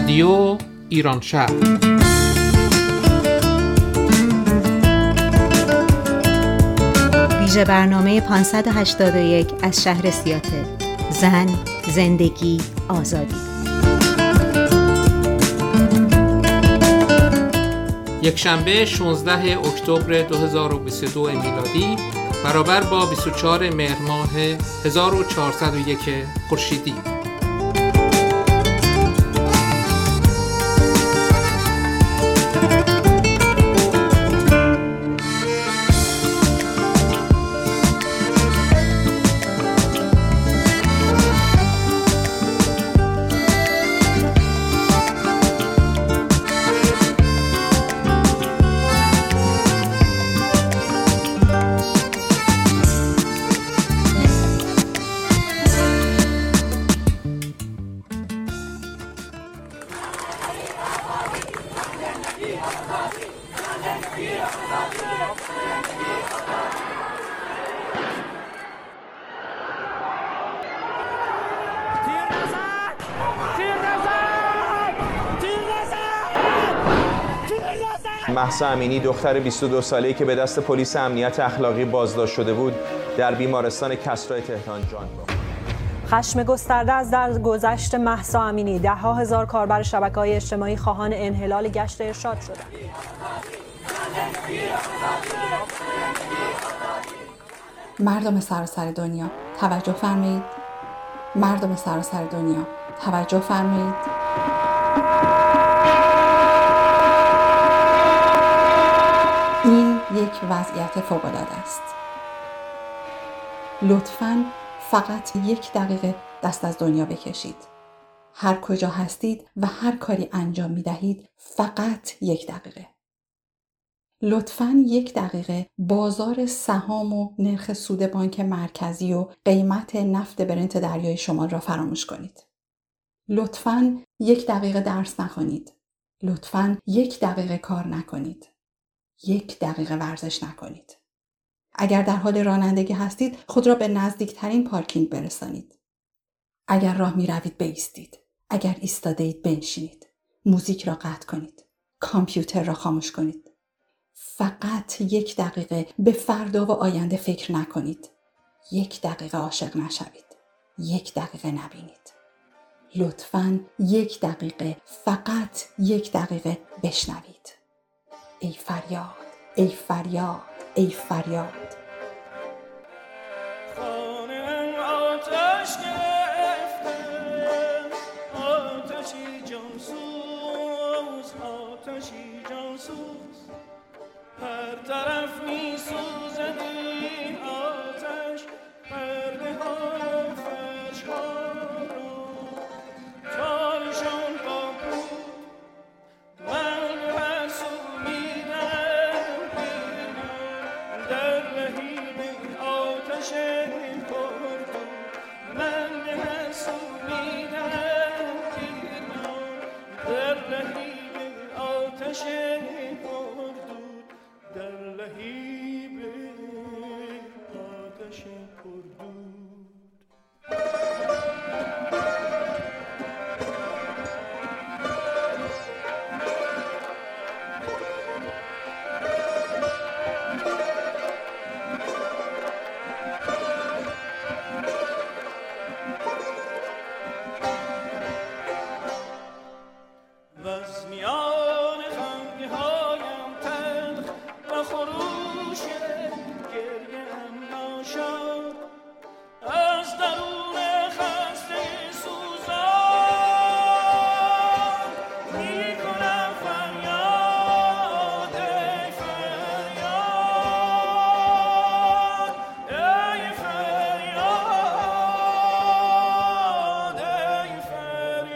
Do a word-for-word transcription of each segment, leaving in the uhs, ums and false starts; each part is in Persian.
رادیو ایران شهر. ویژه برنامه پانصد و هشتاد و یک از شهر سیاتل. زن، زندگی، آزادی. یک شنبه شانزدهم اکتبر دو هزار و بیست و دو میلادی برابر با بیست و چهارم مهر ماه هزار و چهارصد و یک خورشیدی. مهسا امینی، دختر بیست و دو ساله‌ای که به دست پلیس امنیت اخلاقی بازداشت شده بود، در بیمارستان کسرای تهران جان باخت. خشم گسترده از درگذشت مهسا امینی، ده ها هزار کاربر شبکه‌های اجتماعی خواهان انحلال گشت ارشاد شدند. مردم سراسر دنیا توجه فرمایید. مردم سراسر دنیا توجه فرمایید. یک وضعیت فوق‌العاده است. لطفاً فقط یک دقیقه دست از دنیا بکشید. هر کجا هستید و هر کاری انجام می‌دهید فقط یک دقیقه. لطفاً یک دقیقه بازار سهام و نرخ سود بانک مرکزی و قیمت نفت برنت دریای شمال را فراموش کنید. لطفاً یک دقیقه درس نخوانید. لطفاً یک دقیقه کار نکنید. یک دقیقه ورزش نکنید. اگر در حال رانندگی هستید، خود را به نزدیکترین پارکینگ برسانید. اگر راه می روید، بایستید. اگر ایستاده اید، بنشینید. موزیک را قطع کنید. کامپیوتر را خاموش کنید. فقط یک دقیقه به فردا و آینده فکر نکنید. یک دقیقه عاشق نشوید. یک دقیقه نبینید. لطفاً یک دقیقه، فقط یک دقیقه بشنوید. ای فریاد، ای فریاد، ای فریاد. خانم آتش گرفته، آتشی جانسوز، آتشی جانسوز، هر طرف می سوزد این آتش، پرده ها فش ها رو جانشان با بود.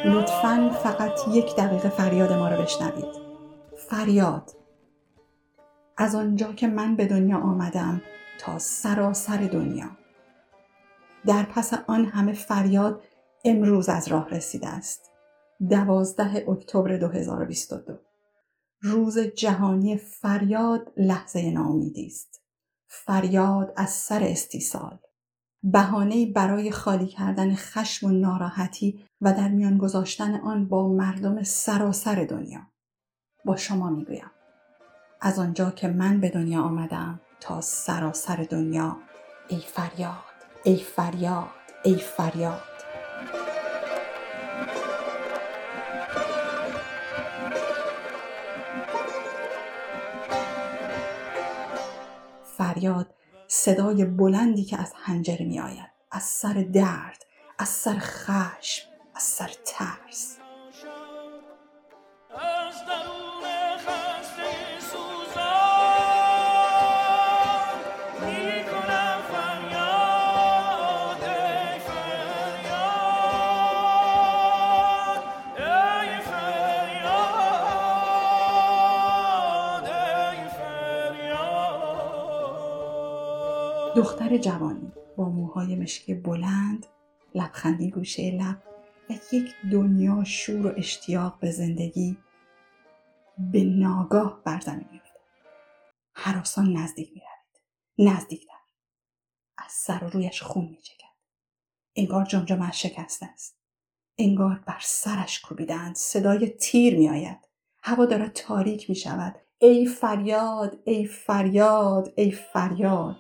لطفاً فقط یک دقیقه فریاد ما رو بشنوید. فریاد. از آنجا که من به دنیا آمدم تا سراسر دنیا. در پس آن همه فریاد امروز از راه رسیده است. دوازدهم اکتبر دو هزار و بیست و دو. روز جهانی فریاد لحظه ناامیدی است. فریاد از سر استیصال. بهانه‌ای برای خالی کردن خشم و ناراحتی و در میان گذاشتن آن با مردم سراسر دنیا. با شما میگویم، از آنجا که من به دنیا آمدم تا سراسر دنیا، ای فریاد، ای فریاد، ای فریاد. فریاد صدای بلندی که از حنجره می آید، از سر درد، از سر خشم، از سر ترس. دختر جوانی با موهای مشکی بلند، لبخندی گوشه لب و یک دنیا شور و اشتیاق به زندگی به ناگاه بر زمین می‌افتد. هراسان نزدیک می‌روید، نزدیک‌تر. از سر و رویش خون می‌چکد. انگار جمجمه‌اش شکسته است. انگار بر سرش کوبیدند. صدای تیر می‌آید. هوا دارد تاریک می‌شود. ای فریاد، ای فریاد، ای فریاد.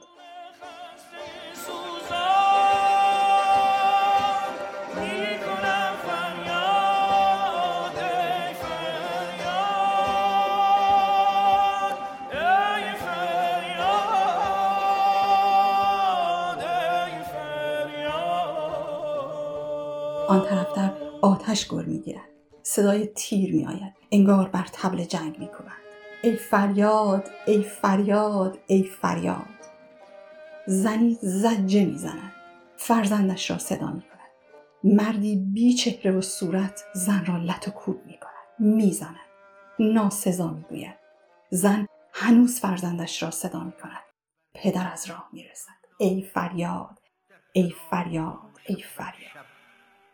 آن طرفتر آتش گر می گیرد. صدای تیر می آید. انگار بر طبل جنگ می کوبند. ای فریاد، ای فریاد، ای فریاد. زنی زجه می زند. فرزندش را صدا می کند. مردی بی چهره و صورت زن را لت و کوب می کند. می زند. ناسزا می گوید. زن هنوز فرزندش را صدا می کند. پدر از راه می رسد. ای فریاد، ای فریاد، ای فریاد.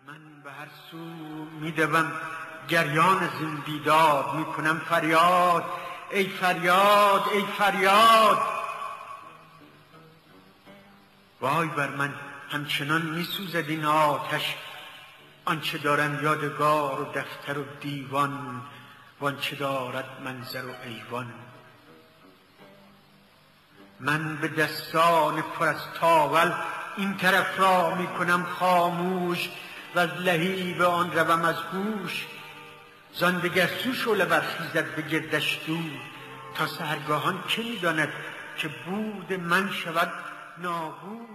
من به هر سو میدوم، گریان زین بیداد میکنم فریاد، ای فریاد، ای فریاد. وای بر من، همچنان میسوزد این آتش. آنچه دارم یادگار و دفتر و دیوان، وانچه دارد منظر و ایوان. من به دستان پر از تاول این طرف را میکنم خاموش، و از لهیب آن روم از گوش. زندگی سو شعله برخیزد به گردش دود، تا سحرگاهان چه می‌داند که بود من شود نابود.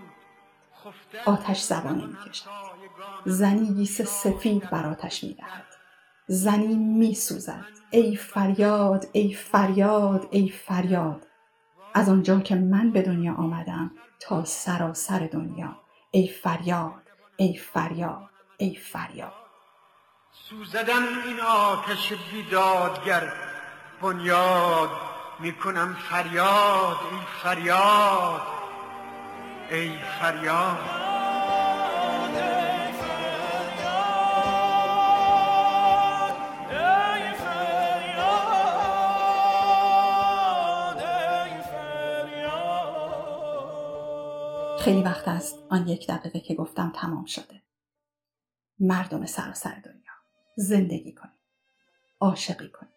آتش زبانه می‌کشد. زنی گیس سفید بر آتش می‌دهد. زنی می‌سوزد. ای فریاد، ای فریاد، ای فریاد. از آنجا که من به دنیا آمدم تا سراسر دنیا، ای فریاد، ای فریاد، ای فریاد. سوزدم این آتش بیدادگر، بنیاد میکنم فریاد، ای فریاد، ای فریاد. خیلی وقت است آن یک دقیقه که گفتم تمام شده. مردم سراسر دنیا، زندگی کنید، عاشقی کنید،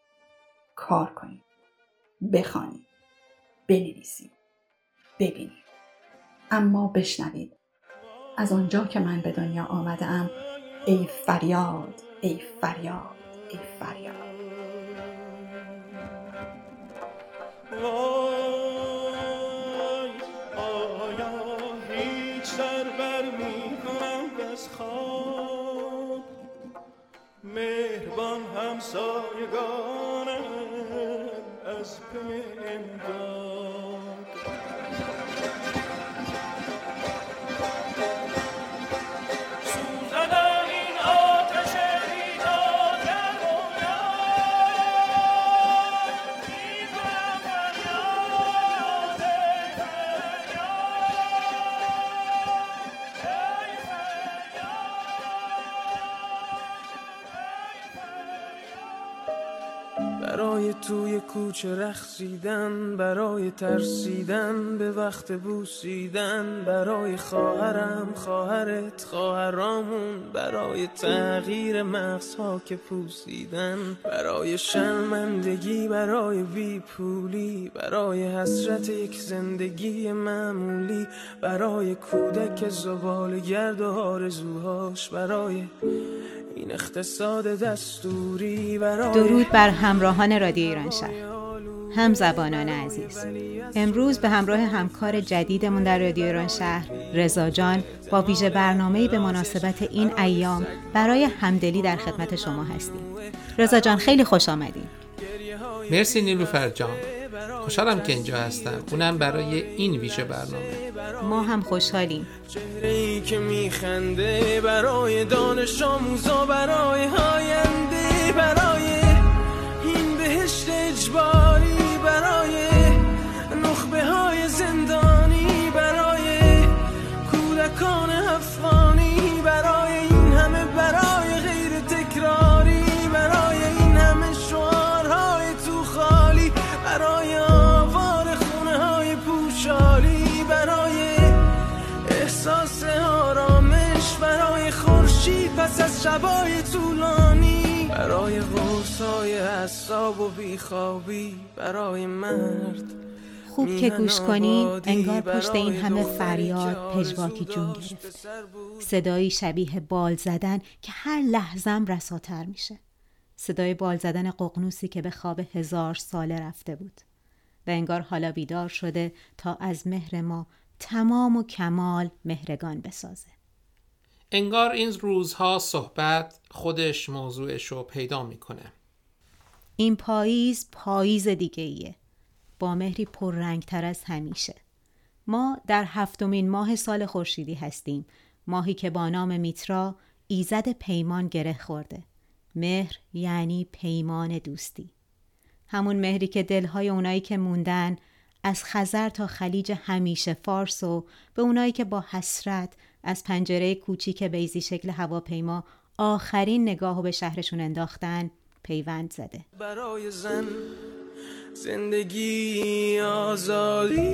کار کنید، بخوانید، بنویسید، ببینید، اما بشنوید. از آنجا که من به دنیا آمده ام، ای فریاد، ای فریاد، ای فریاد. مهربان همسایگانم از پی امداد. سوزدم این آتش بیدادگر، بنیاد میکنم فریاد، ای فریاد، ای فریاد. برای توی کوچه رقصیدن، برای ترسیدن به وقت بوسیدن، برای خواهرم، خواهرت، خواهرامون، برای تغییر مغزها که پوسیدن، برای شرمندگی، برای بیپولی، برای حسرت یک زندگی معمولی، برای کودک زبال گرد و آرزوهاش، برای این اقتصاد دستوری. برای درود بر همراهان رادیو ایران شهر، همزبانان عزیز. امروز به همراه همکار جدیدمون در رادیو ایران شهر، رضا جان، با ویژه برنامه‌ای به مناسبت این ایام برای همدلی در خدمت شما هستیم. رضا جان، خیلی خوش آمدین. مرسی نیلوفر جان، خوشحالم که اینجا هستم، اونم برای این ویژه برنامه. ما هم خوشحالیم. چهره‌ای که میخنده برای دانش آموزا، برای آینده، برای این بهشت اجباری، برای نخبه های زندانی، برای کودکان افغانی، برای این همه، برای غیر تکراری، برای این همه شعارهای تو خالی، برای آوار خونه های پوشالی، برای احساس آرامش، برای خورشید پس از شبای طولانی، برای غوصای اعصاب و بیخوابی، برای مرد. خوب که گوش کنین، انگار پشت این همه فریاد پژواکی جون گرفت، صدایی شبیه بال زدن که هر لحظه‌م رساتر میشه، صدای بال زدن ققنوسی که به خواب هزار ساله رفته بود و انگار حالا بیدار شده تا از مهر ما تمام و کمال مهرگان بسازه. انگار این روزها صحبت خودش موضوعشو پیدا میکنه. این پاییز پاییز دیگه ایه، با مهری پررنگتر از همیشه. ما در هفتمین ماه سال خورشیدی هستیم، ماهی که با نام میترا، ایزد پیمان، گره خورده. مهر یعنی پیمان دوستی، همون مهری که دلهای اونایی که موندن از خزر تا خلیج همیشه فارس و به اونایی که با حسرت از پنجره کوچیک بیضی شکل هواپیما آخرین نگاهو به شهرشون انداختن پیوند زده. برای زن زندگی آزادی،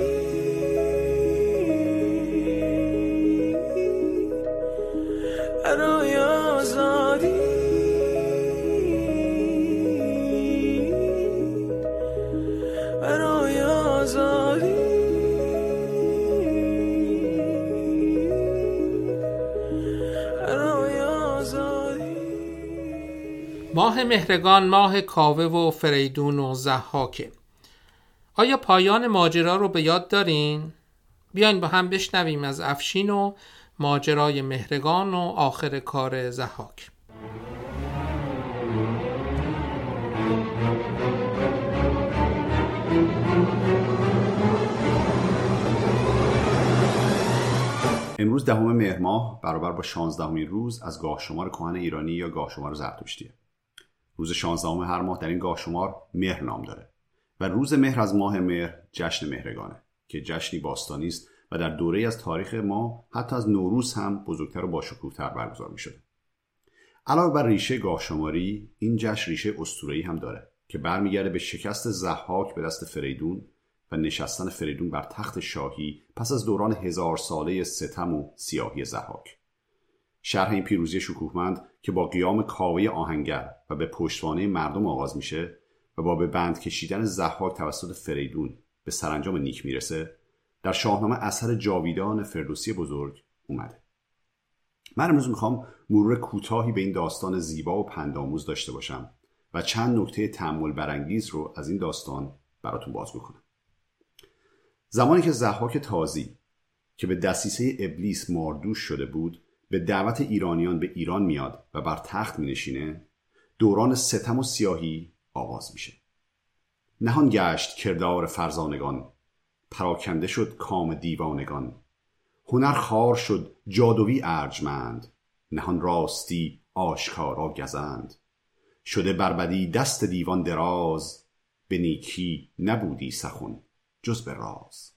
برای آزادی، برای آزادی، برای آزادی. ماه مهرگان ماه کاوه و فریدون و ضحاک. آیا پایان ماجرا رو به یاد دارین؟ بیاین با هم بشنویم از افشین و ماجرای مهرگان و آخر کار ضحاک. امروز دهم مهر ماه برابر با شانزدهمین روز از گاه شمار کهن ایرانی یا گاه شمار زرتشتیه. روز شانزدهم هر ماه در این گاه شمار مهر نام داره و روز مهر از ماه مهر جشن مهرگانه که جشنی باستانی است و در دوره‌ای از تاریخ ما حتی از نوروز هم بزرگتر و باشکوه‌تر برگزار می‌شده. علاوه بر ریشه گاه شماری، این جشن ریشه اسطوره‌ای هم داره که برمیگرده به شکست ضحاک به دست فریدون و نشستن فریدون بر تخت شاهی پس از دوران هزار ساله ستم و سیاهی ضحاک. شرح این پیروزی شکوهمند که با قیام کاوه آهنگر و به پشتوانه مردم آغاز میشه و با به بند کشیدن ضحاک توسط فریدون به سرانجام نیک میرسه، در شاهنامه اثر جاویدان فردوسی بزرگ اومده. من امروز میخوام مرور کوتاهی به این داستان زیبا و پندآموز داشته باشم و چند نکته تأمل برانگیز رو از این داستان براتون باز بکنم. زمانی که ضحاک تازی که به دسیسه ابلیس ماردوش شده بود به دعوت ایرانیان به ایران میاد و بر تخت می نشینه، دوران ستم و سیاهی آغاز میشه. نهان گشت کردار فرزانگان، پراکنده شد کام دیوانگان، هنر خوار شد جادوی ارجمند، نهان راستی آشکارا گزند، شده بربدی دست دیوان دراز، به نیکی نبودی سخن جز به راز.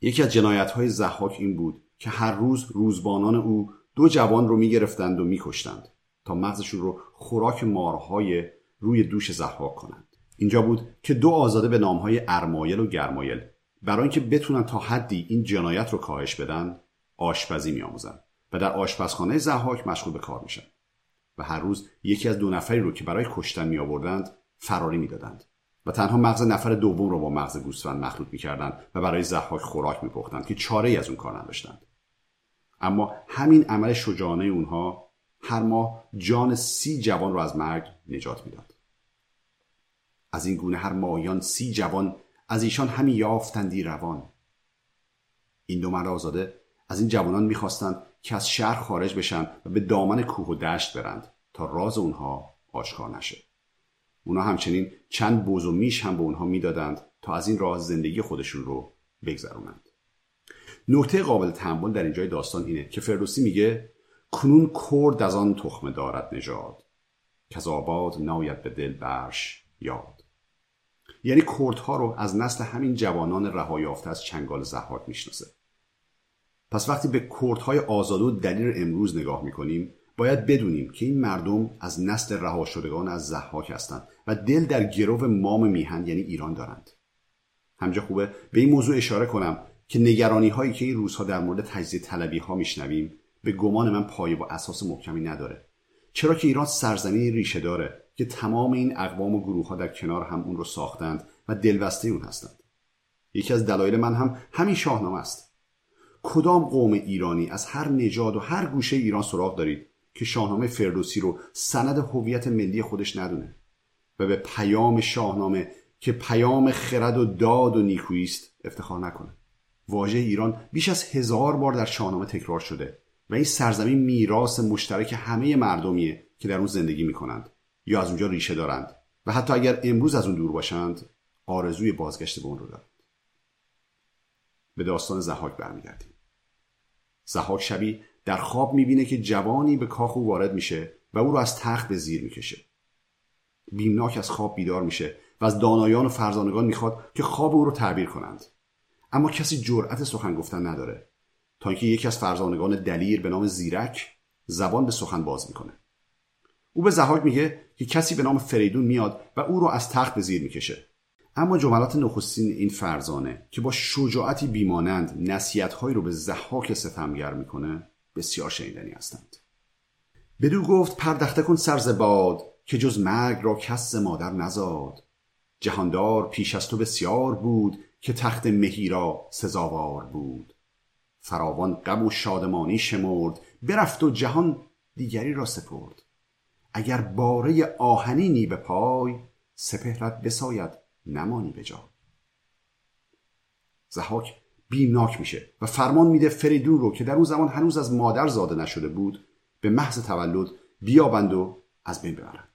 یکی از جنایت‌های ضحاک این بود که هر روز روزبانان او دو جوان رو می‌گرفتند و می‌کشتند تا مغزشون رو خوراک مارهای روی دوش ضحاک کنند. اینجا بود که دو آزاده به نامهای ارمایل و گرمایل برای اینکه بتونن تا حدی این جنایت رو کاهش بدن آشپزی میآموزن و در آشپزخانه ضحاک مشغول به کار میشن و هر روز یکی از دو نفری رو که برای کشتن می آوردند فراری میدادند و تنها مغز نفر دوم رو با مغز گوسفند مخلوط میکردند و برای ضحاک خوراک میپختند که چاره‌ای از اون کار نداشتند. اما همین عمل شجاعانه اونها هر ماه جان سی جوان رو از مرگ نجات میداد. از این گونه هر ماهیان سی جوان از ایشان همی یافتندی روان. این دو مرد آزاده از این جوانان میخواستند که از شهر خارج بشن و به دامن کوه و دشت برند تا راز اونها آشکار نشه. اونا همچنین چند بوز و میش هم به اونها میدادند تا از این راز زندگی خودشون رو بگذرونند. نکته قابل تأمل در اینجای داستان اینه که فردوسی میگه کنون کرد از آن تخمه دارد نژاد، کز آباد ناید به دل برش یاد. یعنی کردها رو از نسل همین جوانان رها یافته از چنگال ضحاک میشناسه. پس وقتی به کردهای آزاده و دلیر امروز نگاه میکنیم باید بدونیم که این مردم از نسل رها شدگان از ضحاک هستند و دل در گرو مام میهن یعنی ایران دارند. همجا خوبه به این موضوع اشاره کنم که نگرانی هایی که این روزها در مورد تجزیه طلبی ها میشنویم به گمان من پایه و اساس محکمی نداره، چرا که ایران سرزمینی ریشه داره که تمام این اقوام و گروه ها در کنار هم اون رو ساختند و دلبسته اون هستند. یکی از دلایل من هم همین شاهنامه است. کدام قوم ایرانی از هر نژاد و هر گوشه ایران سراغ دارید که شاهنامه فردوسی رو سند هویت ملی خودش ندونه و به پیام شاهنامه که پیام خرد و داد و نیکویی است افتخار نکنه؟ واژه ایران بیش از هزار بار در شاهنامه تکرار شده و این سرزمین میراث مشترک همه مردمیه که در اون زندگی میکنند یا از اونجا ریشه دارند و حتی اگر امروز از اون دور باشند آرزوی بازگشت به اون رو دارند. به داستان ضحاک برمیگردیم. ضحاک شبی در خواب میبینه که جوانی به کاخ او وارد میشه و او رو از تخت به زیر میکشه. بیمناک از خواب بیدار میشه و از دانایان و فرزانگان میخواد که خواب او رو تعبیر کنند، اما کسی جرأت سخن گفتن نداره تا اینکه یکی از فرزانگان دلیر به نام زیرک زبان به سخن باز میکنه. او به ضحاک میگه که کسی به نام فریدون میاد و او رو از تخت به زیر میکشه، اما جملات نخستین این فرزانه که با شجاعتی بیمانند نصیحت‌هایی رو به ضحاک ستمگر میکنه بسیار شنیدنی هستند. بدو گفت پردخته کن سرز باد، که جز مرگ را کس مادر نزاد. جهاندار پیش از تو بسیار بود، که تخت مهی را سزاوار بود. فراوان غم و شادمانی شمرد، برفت و جهان دیگری را سپرد. اگر باره آهنینی به پای، سپهرت بساید نمانی به جا. ضحاک بیمناک میشه و فرمان میده فریدون رو که در اون زمان هنوز از مادر زاده نشده بود به محض تولد بیابند و از بین ببرند.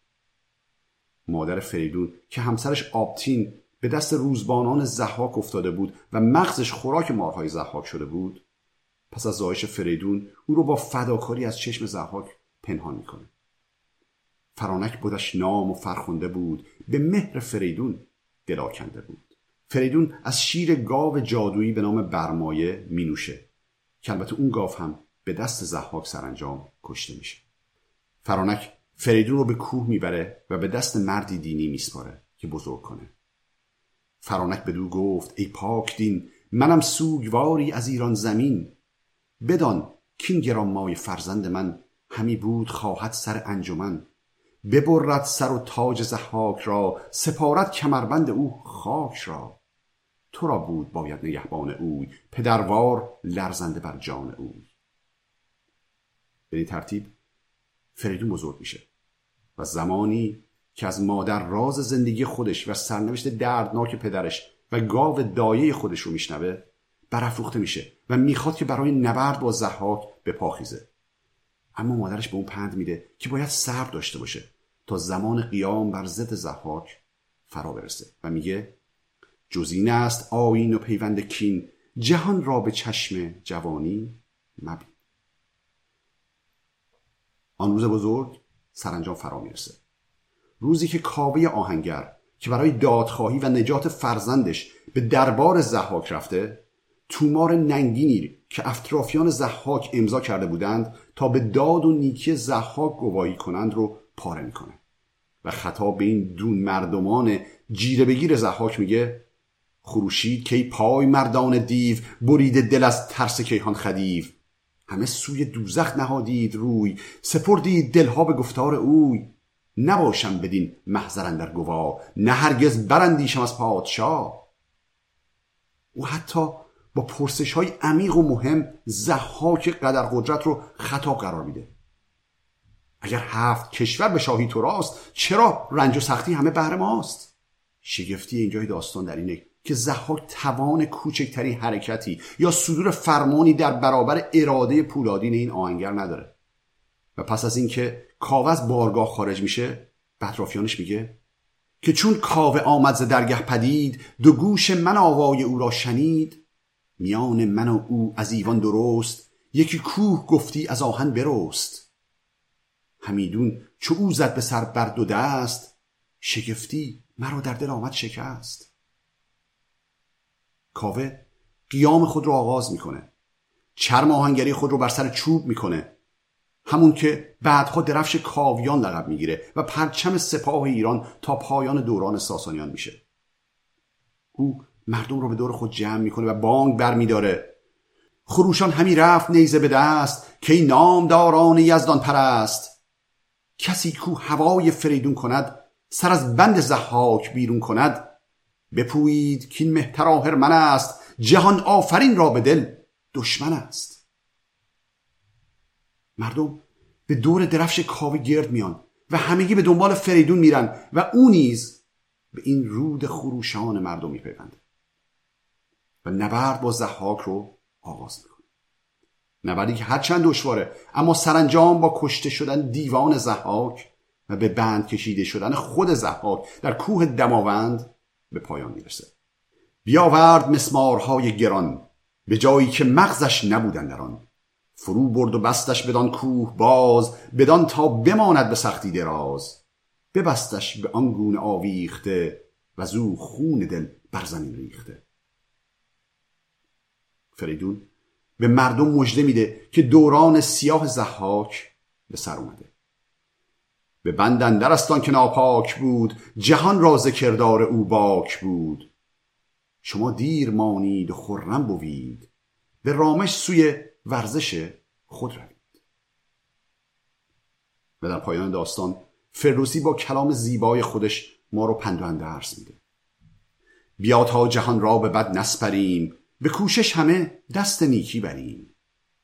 مادر فریدون که همسرش آبتین به دست روزبانان ضحاک افتاده بود و مغزش خوراک مارهای ضحاک شده بود، پس از زایش فریدون او رو با فداکاری از چشم ضحاک پنهان میکنه. فرانک بودش نام و فرخنده بود، به مهر فریدون دلاکنده بود. فریدون از شیر گاو جادویی به نام برمایه می نوشه که البته اون گاو هم به دست ضحاک سرانجام کشته میشه. فرانک فریدون رو به کوه میبره و به دست مردی دینی میسپاره که بزرگ کنه. فرانک بدو گفت ای پاک دین، منم سوگواری از ایران زمین. بدان کین گرانمایه فرزند من، همی بود خواهد سر انجمن. ببرد سر و تاج ضحاک را، سپارد کمربند او خاک را. تو را بود باید نگهبان اوی، پدروار لرزنده بر جان اوی. به این ترتیب فریدون بزرگ میشه و زمانی که از مادر راز زندگی خودش و سرنوشت دردناک پدرش و گاو دایه خودش رو میشنوه برافروخته میشه و میخواد که برای نبرد با ضحاک به پا خیزه، اما مادرش به اون پند میده که باید صبر داشته باشه تا زمان قیام بر ضد ضحاک فرا برسه و میگه جز این است آیین و پیوند کین، جهان را به چشم جوانی مبین. آن روز بزرگ سرانجام فرا میرسه، روزی که کاوه آهنگر که برای دادخواهی و نجات فرزندش به دربار ضحاک رفته تومار ننگینی که اطرافیان ضحاک امضا کرده بودند تا به داد و نیکی ضحاک گواهی کنند رو پاره میکنه. و خطاب به این دون مردمان جیره بگیر ضحاک میگه: خروشید کی پای مردان دیو، برید دل از ترس کیهان خدیو. همه سوی دوزخ نهادید روی، سپردید دلها به گفتار اوی. نباشم بدین محضر اندر گوا، نه هرگز برندیشم از پادشاه. او حتی با پرسش های عمیق و مهم ضحاک قدر قدرت رو خطاب قرار میده. اگر هفت کشور به شاهی تو راست، چرا رنج و سختی همه بهر ماست؟ شگفتی اینجای داستان در اینه که ضحاک توان کوچکترین حرکتی یا صدور فرمانی در برابر اراده پولادین این آهنگر نداره. و پس از اینکه کاوه از بارگاه خارج میشه، به اطرافیانش میگه که چون کاوه آمد ز درگه پدید، دو گوش من آوای او را شنید. میان من و او از ایوان درست، یکی کوه گفتی از آهن برست. همیدون چو او زد به سر بر دو دست، شگفتی مرا در دل آمد شکست. کاوه قیام خود را آغاز میکنه، چرم آهنگری خود را بر سر چوب میکنه، همون که بعدها درفش کاویان لقب میگیره و پرچم سپاه ایران تا پایان دوران ساسانیان میشه. او مردم رو به دور خود جمع میکنه و بانگ بر میداره: خروشان همی رفت نیزه به دست، که این نامداران یزدان پرست. کسی کو هوای فریدون کند، سر از بند ضحاک بیرون کند. بپویید که این مهتر آهرمن است، جهان آفرین را به دل دشمن است. مردم به دور درفش کاوه گرد میان و همگی به دنبال فریدون میرن و او نیز به این رود خروشان مردم میپیوند و نبرد با ضحاک رو آغاز میکنه. نبردی که هرچند دشواره، اما سرانجام با کشته شدن دیوان ضحاک و به بند کشیده شدن خود ضحاک در کوه دماوند به پایان میرسه. بیاورد مسمارهای گران، به جایی که مغزش نبودن در آن. فرو برد و بستش بدان کوه باز، بدان تا بماند به سختی دراز. ببستش به آن گونه آویخته، و زو خون دل بر زمین ریخته. فریدون به مردم مژده میده که دوران سیاه ضحاک به سر اومده. به بند اندر است آن که ناپاک بود، جهان را ز کردار او باک بود. شما دیر مانید و خرم بوید، به رامش سوی ورزش خود روید. و در پایان داستان فردوسی با کلام زیبای خودش ما رو پند و اندرز میده: بیا تا جهان را به بد نسپریم، به کوشش همه دست نیکی بریم.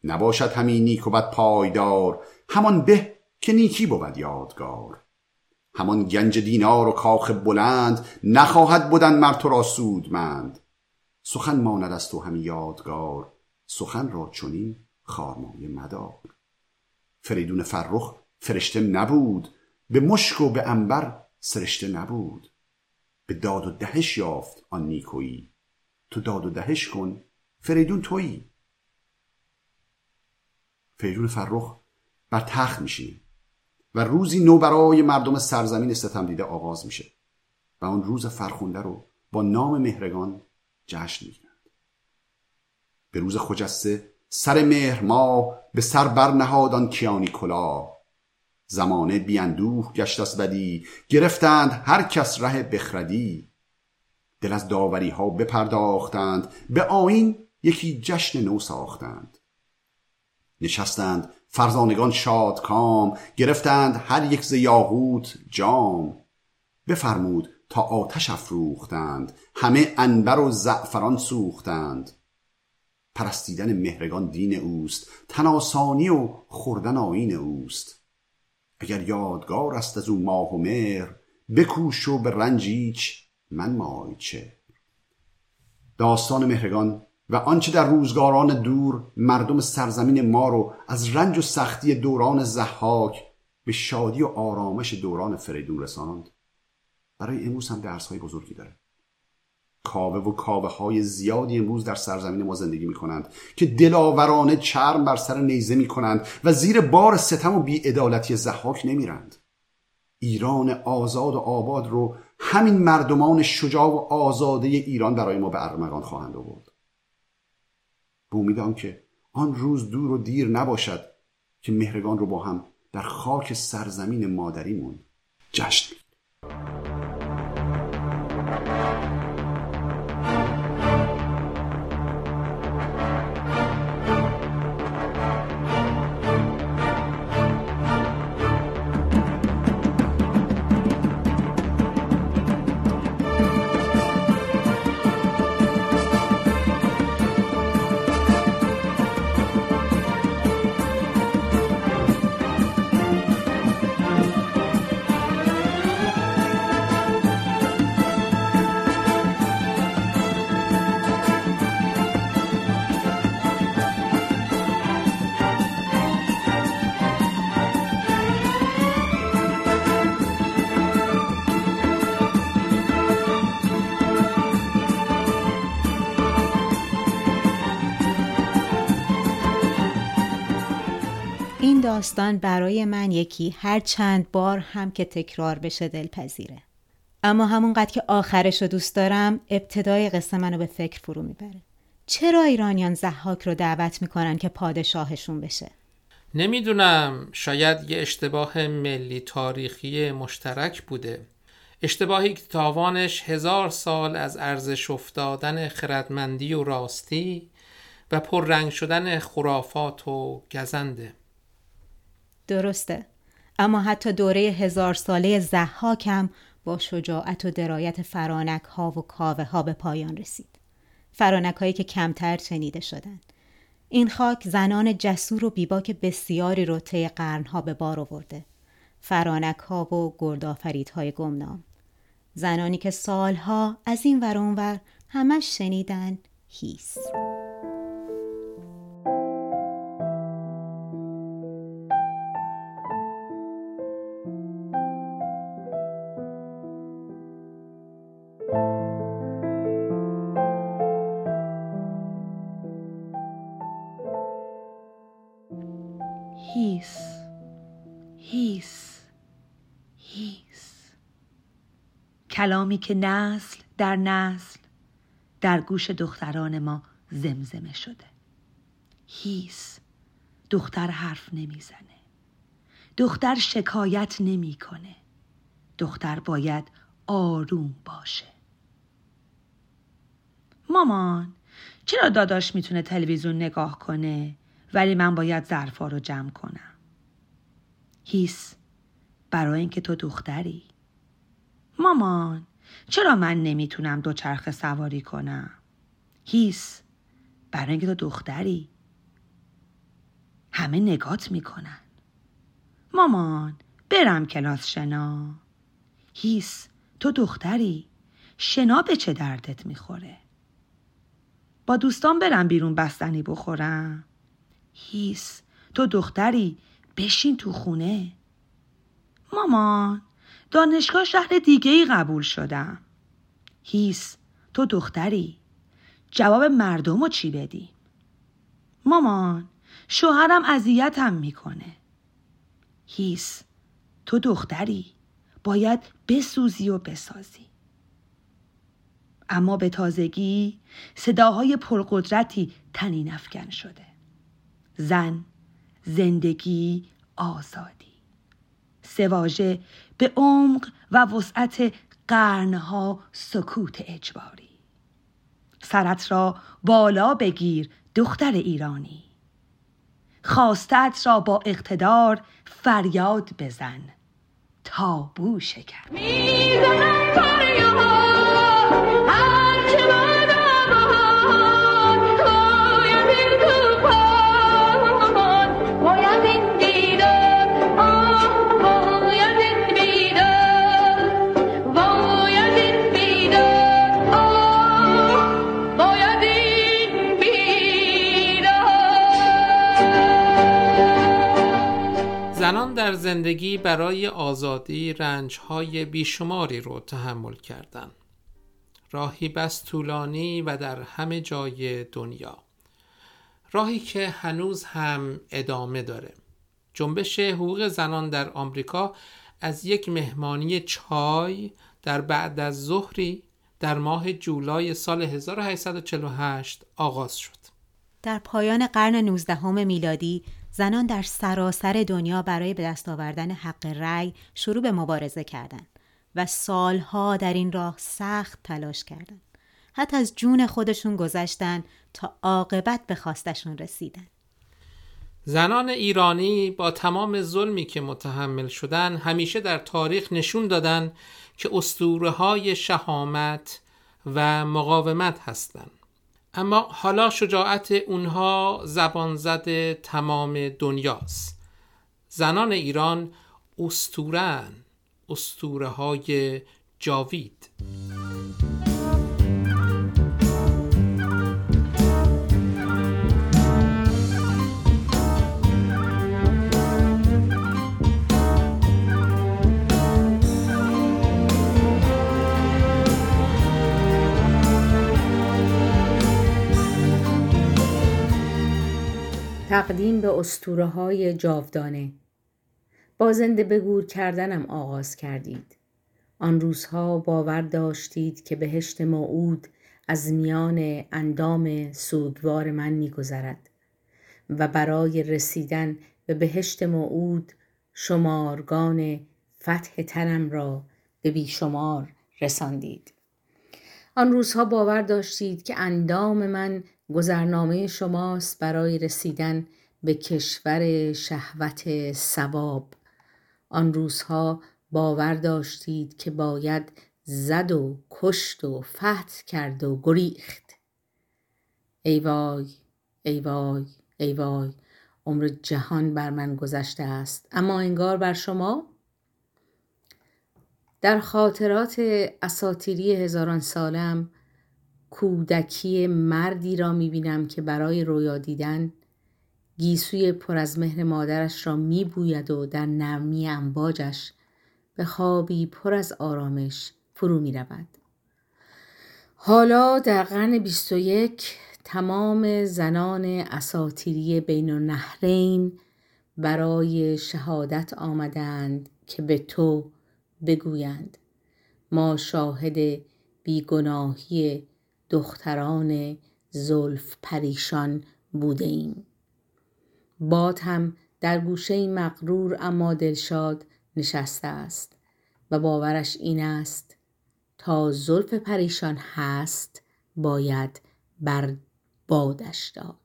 نباشد همین نیک و بد پایدار، همان به که نیکی بود یادگار. همان گنج دینار و کاخ بلند، نخواهد بودن مر تو را سودمند. سخن ماند از تو همی یادگار، سخن را چنین خارمایه مدار. فریدون فرخ فرشته نبود، به مشک و به انبر سرشته نبود. به داد و دهش یافت آن نیکویی، تو داد و دهش کن فریدون تویی. فریدون فرخ بر تخت میشینه و روزی نو برای مردم سرزمین ستم دیده آغاز میشه و آن روز فرخنده رو با نام مهرگان جشن میگیرند. به روز خجسته سر مهر ماه، به سر بر نهاد آن کیانی کلا. زمانه بیاندوه گشت از بدی، گرفتند هر کس ره بخردی. دل از داوری ها بپرداختند، به آیین یکی جشن نو ساختند. نشستند فرزانگان شاد کام، گرفتند هر یک ز یاقوت جام. بفرمود تا آتش افروختند، همه عنبر و زعفران سوختند. پرستیدن مهرگان دین اوست، تناسانی و خوردن آیین اوست. اگر یادگار است از او ماه و مهر، بکوش و به رنجیچ من مای چه. داستان مهرگان و آنچه در روزگاران دور مردم سرزمین ما رو از رنج و سختی دوران ضحاک به شادی و آرامش دوران فریدون رساند، برای امروز هم درس‌های بزرگی داره. کاوه و کاوه های زیادی امروز در سرزمین ما زندگی می کنند که دلاورانه چرم بر سر نیزه می کنند و زیر بار ستم و بی‌عدالتی ضحاک نمیرند. ایران آزاد و آباد رو همین مردمان شجاع و آزاده ایران برای ما به ارمغان خواهند آورد. به امید آن که آن روز دور و دیر نباشد که مهرگان رو با هم در خاک سرزمین مادریمون جشن این داستان برای من یکی هر چند بار هم که تکرار بشه دلپذیره. اما همونقدر که آخرش رو دوست دارم، ابتدای قصه منو به فکر فرو میبره. چرا ایرانیان ضحاک رو دعوت میکنن که پادشاهشون بشه؟ نمیدونم، شاید یه اشتباه ملی تاریخی مشترک بوده. اشتباهی که تاوانش هزار سال از ارزش افتادن خردمندی و راستی و پررنگ شدن خرافات و گزنده. درسته، اما حتی دوره هزار ساله ضحاک هم با شجاعت و درایت فرانک ها و کاوه ها به پایان رسید. فرانک هایی که کمتر شنیده شدند. این خاک زنان جسور و بیباک بسیاری رو طی قرن ها به بار آورده. فرانک ها و گردآفرید های گمنام. زنانی که سالها از این ور اون ور همش شنیدن هیس. هیس هیس هیس، کلامی که نسل در نسل در گوش دختران ما زمزمه شده. هیس، دختر حرف نمیزنه، دختر شکایت نمیکنه، دختر باید آروم باشه. مامان، چرا داداش میتونه تلویزیون نگاه کنه ولی من باید ظرفا رو جمع کنم؟ هیس، برای اینکه تو دختری. مامان، چرا من نمیتونم دوچرخه سواری کنم؟ هیس، برای اینکه تو دختری. همه نگات میکنن. مامان، برم کلاس شنا. هیس، تو دختری. شنا به چه دردت میخوره؟ با دوستان برم بیرون بستنی بخورم. هیس، تو دختری. بشین تو خونه. مامان، دانشگاه شهر دیگه ای قبول شدم. هیس، تو دختری. جواب مردم رو چی بدیم؟ مامان، شوهرم اذیتم میکنه. هیس، تو دختری. باید بسوزی و بسازی. اما به تازگی صداهای پرقدرتی طنین افکن شده. زن، زندگی، آزادی. سه واژه به عمق و وسعت قرنها سکوت اجباری. سرت را بالا بگیر دختر ایرانی، خواستت را با اقتدار فریاد بزن تابو شکن. میزنم فریاد هرچه باید آباد باید این توپاد زنان در زندگی برای آزادی رنجهای بیشماری رو تحمل کردند. راهی بس طولانی و در همه جای دنیا. راهی که هنوز هم ادامه داره. جنبش حقوق زنان در آمریکا از یک مهمانی چای در بعد از ظهری در ماه جولای سال هزار و هشتصد و چهل و هشت آغاز شد. در پایان قرن نوزدهم میلادی زنان در سراسر دنیا برای به دست آوردن حق رأی شروع به مبارزه کردند و سالها در این راه سخت تلاش کردند. حتی از جون خودشون گذشتن تا عاقبت به خواستشون رسیدن. زنان ایرانی با تمام ظلمی که متحمل شدن همیشه در تاریخ نشون دادن که اسطوره‌های شهامت و مقاومت هستند. اما حالا شجاعت اونها زبان زده تمام دنیاست. زنان ایران اسطوره‌اند، اسطوره‌های جاوید. تقدیم به اسطوره‌های جاودانه. با زنده به گور کردنم آغاز کردید. آن روزها باور داشتید که بهشت موعود از میان اندام سوگوار من می‌گذرد و برای رسیدن به بهشت موعود شمارگان فتح تنم را به بیشمار رساندید. آن روزها باور داشتید که اندام من گذرنامه شماست برای رسیدن به کشور شهوت ثواب. آن روزها باور داشتید که باید زد و کشت و فتح کرد و گریخت. ای وای، ای وای، ای وای، عمر جهان بر من گذشته است، اما انگار بر شما؟ در خاطرات اساطیری هزاران سالم کودکی مردی را می‌بینم که برای رویا دیدن گیسوی پر از مهر مادرش را می‌بوید و در نرمی امواجش به خوابی پر از آرامش فرو می‌رود. حالا در قرن بیست و یک تمام زنان اساطیری بین النهرین برای شهادت آمدند که به تو بگویند ما شاهد بیگناهی دختران زلف پریشان بوده ایم. باد هم در گوشه مغرور اما دلشاد نشسته است و باورش این است تا زلف پریشان هست باید بر بادش داد،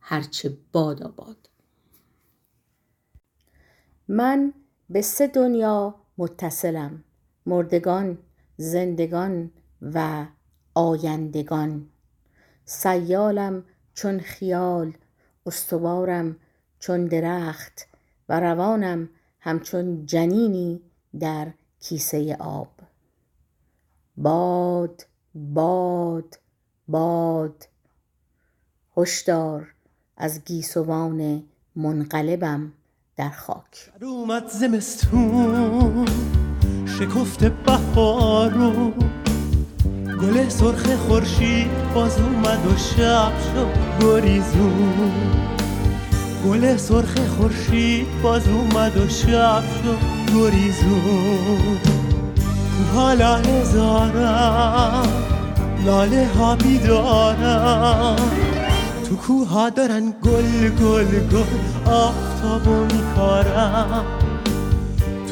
هرچه باد آباد. من به سه دنیا متصلم، مردگان، زندگان و آیندگان. سیالم چون خیال، استوارم چون درخت و روانم همچون جنینی در کیسه آب. باد، باد، باد، هشدار از گیسوان منقلبم در خاک. در اومد زمستون شکفت بهارو، گل سرخ خورشید باز اومد و شب شد گریزون. گل سرخ خورشید باز اومد و شب شد گریزون. حالا هزارم لاله ها بیدارم، تو کوها دارن گل گل گل آفتابو میکارم.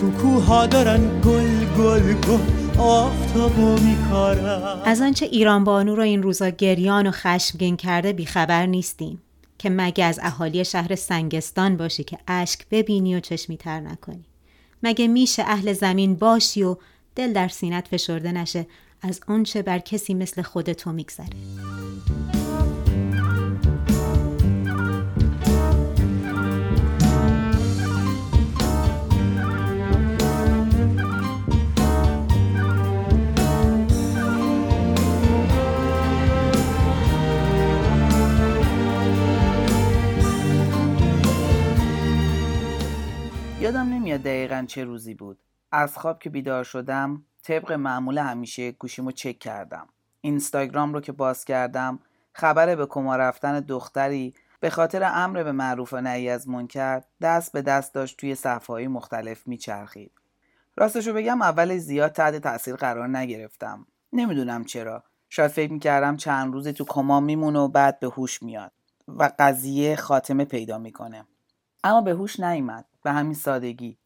تو کوها دارن گل گل گل آفتابو میکارم. از آنچه ایران بانو را این روزا گریان و خشمگین کرده بیخبر نیستیم که مگه از اهالی شهر سنگستان باشی که اشک ببینی و چشمی تر نکنی؟ مگه میشه اهل زمین باشی و دل در سینت فشرده نشه از آنچه بر کسی مثل خودتو میگذره؟ یادم نمیاد دقیقاً چه روزی بود. از خواب که بیدار شدم طبق معمول همیشه گوشیمو چک کردم. اینستاگرام رو که باز کردم خبر به کما رفتن دختری به خاطر امر به معروف و نهی از منکر دست به دست داشت توی صفحه‌های مختلف میچرخید. راستشو بگم اول زیاد تحت تاثیر قرار نگرفتم. نمیدونم چرا. شاید فکر میکردم چند روزی تو کما میمونه و بعد به هوش میاد و قضیه خاتمه پیدا میکنه. اما به هوش نیامد. به همین سادگی.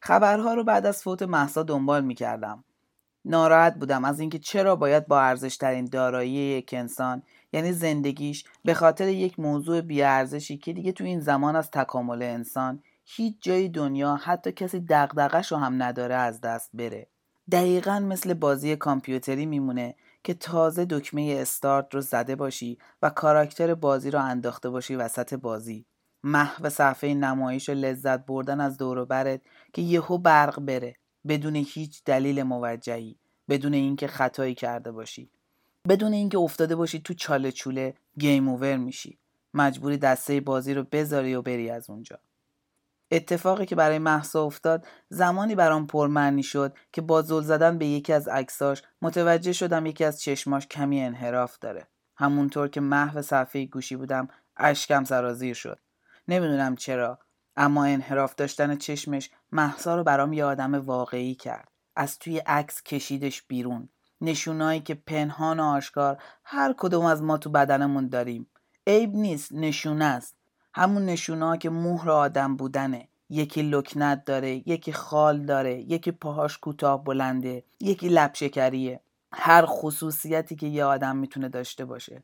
خبرها رو بعد از فوت مهسا دنبال میکردم. ناراحت بودم از اینکه چرا باید با ارزشترین دارایی یک انسان یعنی زندگیش به خاطر یک موضوع بیارزشی که دیگه تو این زمان از تکامل انسان هیچ جای دنیا حتی کسی دغدغش رو هم نداره از دست بره. دقیقاً مثل بازی کامپیوتری میمونه که تازه دکمه استارت رو زده باشی و کاراکتر بازی رو انداخته باشی وسط بازی، محو صفحه نمایش و لذت بردن از دور و برت که یهو برق بره بدون هیچ دلیل موجهی، بدون اینکه خطایی کرده باشی، بدون اینکه افتاده باشی تو چاله چوله. گیم اوور میشی، مجبوری دسته بازی رو بذاری و بری از اونجا. اتفاقی که برای مهسا افتاد زمانی برام پرمعنی شد که با زل زدن به یکی از عکساش متوجه شدم یکی از چشماش کمی انحراف داره. همونطور که محو صفحه گوشی بودم اشکم سرازیر شد. نمیدونم چرا، اما انحراف داشتن چشمش مهسا رو برام یه آدم واقعی کرد. از توی عکس کشیدش بیرون. نشونایی که پنهان و آشکار هر کدوم از ما تو بدنمون داریم. عیب نیست، نشونه است. همون نشونا که مهر آدم بودنه. یکی لکنت داره، یکی خال داره، یکی پاهاش کوتاه بلنده، یکی لب شکریه. هر خصوصیتی که یه آدم میتونه داشته باشه.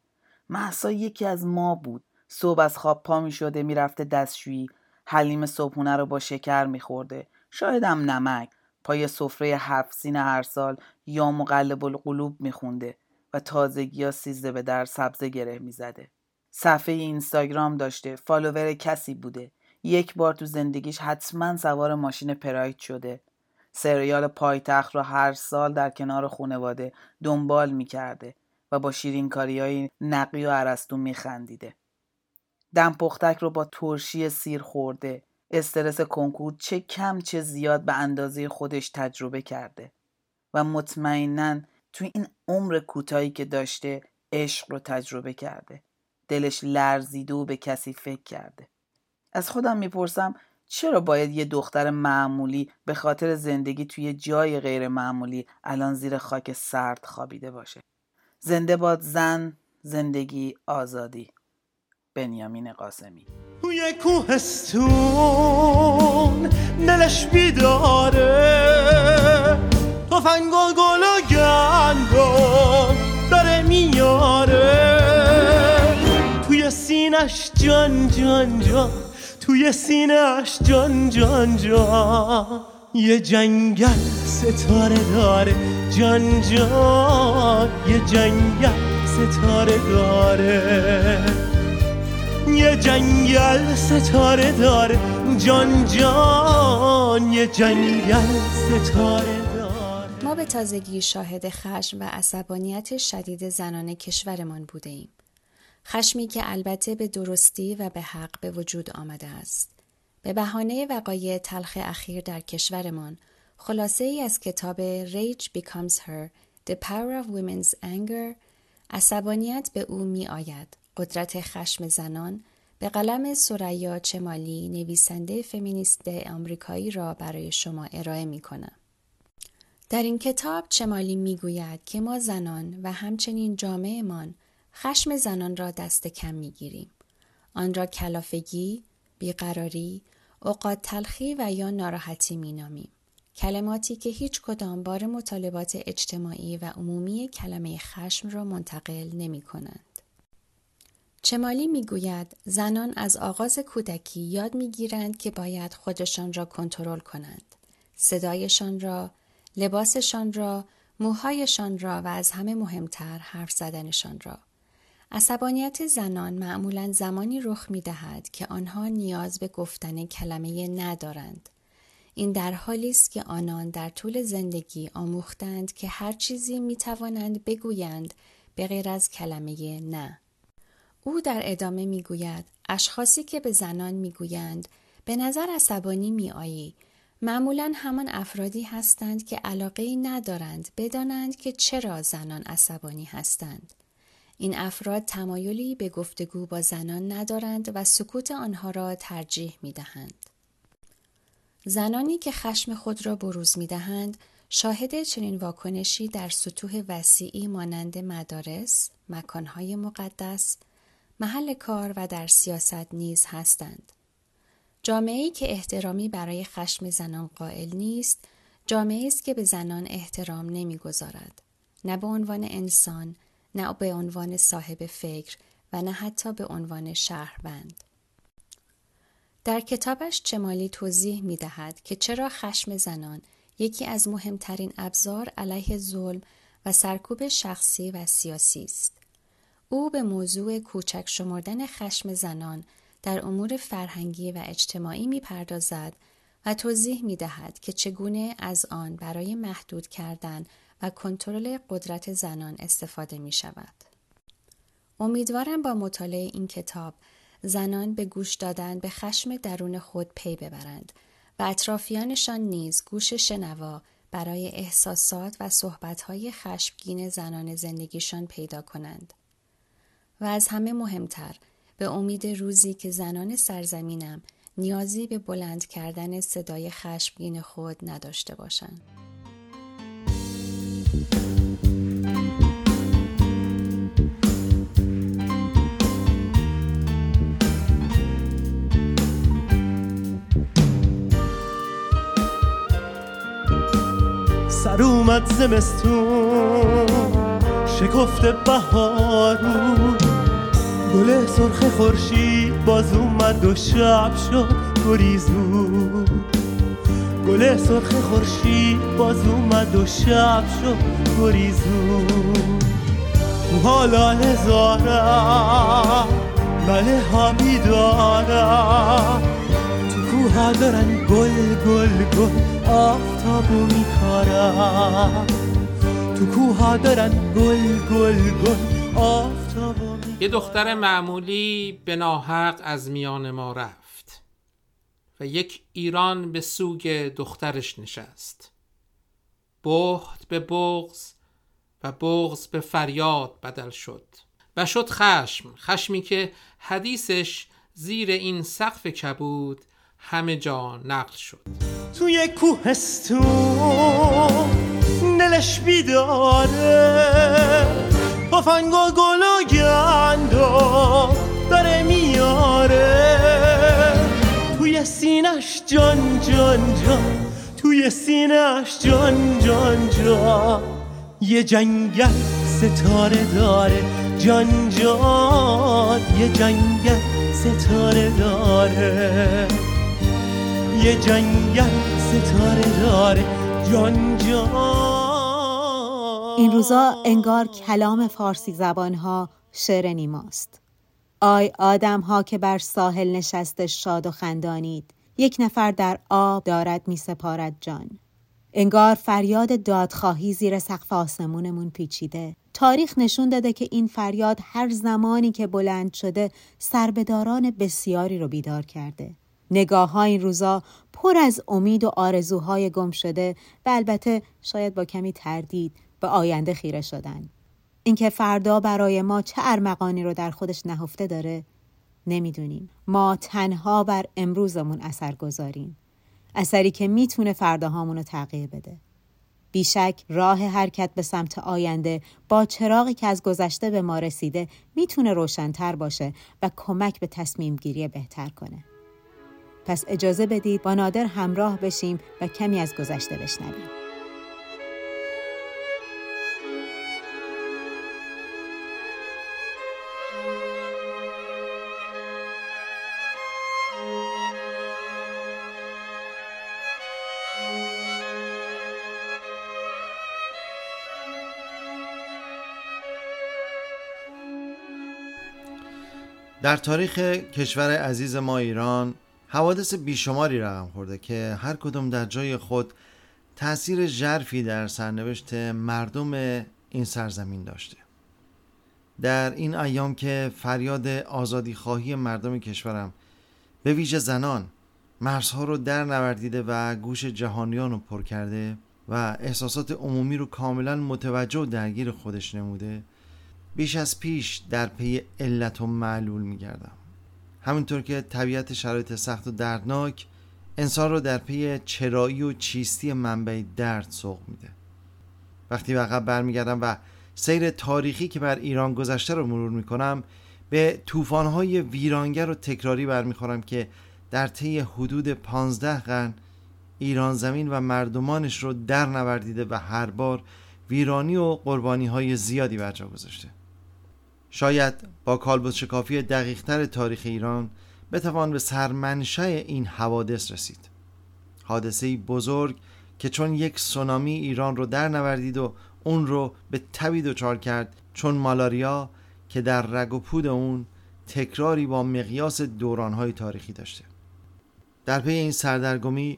مهسا یکی از ما بود. صبح از خواب پا میشده میرفته دستشویی، حلیم صبحونه رو با شکر میخورده، شاید هم نمک، پای سفره هفت سین هر سال یا مقلب القلوب میخونده و تازگی ها سیزده به در سبزه گره میزده. صفحه اینستاگرام داشته، فالوور کسی بوده، یک بار تو زندگیش حتما سوار ماشین پراید شده. سریال پایتخت رو هر سال در کنار خانواده دنبال میکرده و با شیرینکاری های نقی و ارسطو میخندیده. دم پختک رو با ترشی سیر خورده. استرس کنکور چه کم چه زیاد به اندازه خودش تجربه کرده و مطمئناً تو این عمر کوتاهی که داشته عشق رو تجربه کرده. دلش لرزیده و به کسی فکر کرده. از خودم میپرسم چرا باید یه دختر معمولی به خاطر زندگی توی جای غیر معمولی الان زیر خاک سرد خوابیده باشه. زنده باد زن، زندگی، آزادی. بنیامین قاسمی. توی کوهستون دلش بیداره، تفنگ و گل و گندم داره میاره، توی سینش جان جان جان، توی سینش جان جان جان، یه جنگل ستاره داره جان جان، یه جنگل ستاره داره، یه جنگل ستاره داره جان جان، یه جنگل ستاره داره. ما به تازگی شاهد خشم و عصبانیت شدید زنان کشورمان بوده ایم. خشمی که البته به درستی و به حق به وجود آمده است. به بهانه وقایع تلخ اخیر در کشورمان، خلاصه ای از کتاب Rage Becomes Her The Power of Women's Anger، عصبانیت به او می آید، قدرت خشم زنان، به قلم سورایا چمالی، نویسنده فمینیست آمریکایی، را برای شما ارائه می کنم. در این کتاب چمالی می گوید که ما زنان و همچنین جامعهمان خشم زنان را دست کم می گیریم. آن را کلافگی، بیقراری، اوقات تلخی و یا ناراحتی می نامیم. کلماتی که هیچ کدام بار مطالبات اجتماعی و عمومی کلمه خشم را منتقل نمی کنند. چمالی میگوید زنان از آغاز کودکی یاد میگیرند که باید خودشان را کنترل کنند. صدایشان را، لباسشان را، موهایشان را و از همه مهمتر حرف زدنشان را. عصبانیت زنان معمولاً زمانی رخ میدهد که آنها نیاز به گفتن کلمه ندارند. این در حالی است که آنان در طول زندگی آموختند که هر چیزی میتوانند بگویند به غیر از کلمه نه. او در ادامه میگوید اشخاصی که به زنان میگویند به نظر عصبانی میآیی، معمولاً همان افرادی هستند که علاقه‌ای ندارند بدانند که چرا زنان عصبانی هستند. این افراد تمایلی به گفتگو با زنان ندارند و سکوت آنها را ترجیح میدهند. زنانی که خشم خود را بروز میدهند، شاهد چنین واکنشی در سطوح وسیعی مانند مدارس، مکانهای مقدس، محل کار و در سیاست نیز هستند. جامعه‌ای که احترامی برای خشم زنان قائل نیست، جامعه‌ای است که به زنان احترام نمی‌گذارد. نه به عنوان انسان، نه به عنوان صاحب فکر و نه حتی به عنوان شهروند. در کتابش چمالی توضیح می‌دهد که چرا خشم زنان یکی از مهمترین ابزار علیه ظلم و سرکوب شخصی و سیاسی است. او به موضوع کوچک شمردن خشم زنان در امور فرهنگی و اجتماعی می پردازد و توضیح می دهد که چگونه از آن برای محدود کردن و کنترل قدرت زنان استفاده می شود. امیدوارم با مطالعه این کتاب زنان به گوش دادن به خشم درون خود پی ببرند و اطرافیانشان نیز گوش شنوا برای احساسات و صحبت‌های خشمگین زنان زندگیشان پیدا کنند. و از همه مهمتر، به امید روزی که زنان سرزمینم نیازی به بلند کردن صدای خشمگین خود نداشته باشند. سر اومد زمستون، شکفت بهارون، گل سرخ خورشید باز اومد و شب شد گریزون. گل سرخ خورشید باز اومد و شب شد گریزون. حالا نزارم بله ها میدارم، کوها دارن گل گل گل آفتابو میکارم. تو کوها دارن گل گل گل آفتابو میکارم. یه دختر معمولی به ناحق از میان ما رفت و یک ایران به سوگ دخترش نشست. بخت به بغض و بغض به فریاد بدل شد و شد خشم، خشمی که حدیثش زیر این سقف کبود همه جا نقل شد. توی کوهستون دلش بیداره، با فنگ و گل و گندو داره میاره. توی سینش جان جان جان، توی سینش جان جان جان، یه جنگل ستاره داره جان جان، یه جنگل ستاره داره، یه جنگل ستاره داره جان جان. این روزا انگار کلام فارسی زبانها شعر نیماست. آی آدم ها که بر ساحل نشسته شاد و خندانید، یک نفر در آب دارد می سپارد جان. انگار فریاد دادخواهی زیر سقف آسمونمون پیچیده. تاریخ نشون داده که این فریاد هر زمانی که بلند شده سربداران بسیاری رو بیدار کرده. نگاه ها این روزا پر از امید و آرزوهای گم شده و البته شاید با کمی تردید به آینده خیره شدن. اینکه فردا برای ما چه ارمغانی رو در خودش نهفته داره نمیدونیم. ما تنها بر امروزمون اثر گذاریم، اثری که میتونه فرداهامون رو تغییر بده. بیشک راه حرکت به سمت آینده با چراغی که از گذشته به ما رسیده میتونه روشن‌تر باشه و کمک به تصمیم گیری بهتر کنه. پس اجازه بدید با نادر همراه بشیم و کمی از گذشته بشنویم. در تاریخ کشور عزیز ما ایران حوادث بیشماری رقم خورده که هر کدام در جای خود تأثیر ژرفی در سرنوشت مردم این سرزمین داشته. در این ایام که فریاد آزادی خواهی مردم کشورم به ویژه زنان مرزها رو در نوردیده و گوش جهانیان رو پر کرده و احساسات عمومی رو کاملا متوجه و درگیر خودش نموده، بیش از پیش در پی علت و معلول می‌گردم. همینطور که طبیعت شرایط سخت و دردناک انسان رو در پی چرایی و چیستی منبع درد سوق میده. وقتی به عقب برمیگردم و سیر تاریخی که بر ایران گذشته رو مرور میکنم، به طوفان‌های ویرانگر و تکراری برمیخورم که در طی حدود پانزده قرن ایران زمین و مردمانش رو در نوردیده و هر بار ویرانی و قربانی‌های زیادی بر جا گذاشته. شاید با کالبد شکافی دقیق‌تر تاریخ ایران بتوان به سرمنشأ این حوادث رسید. حادثه‌ای بزرگ که چون یک سونامی ایران رو در نوردید و اون رو به تبی دچار کرد، چون مالاریا که در رگ و پود اون تکراری با مقیاس دوران‌های تاریخی داشته. در پی این سردرگمی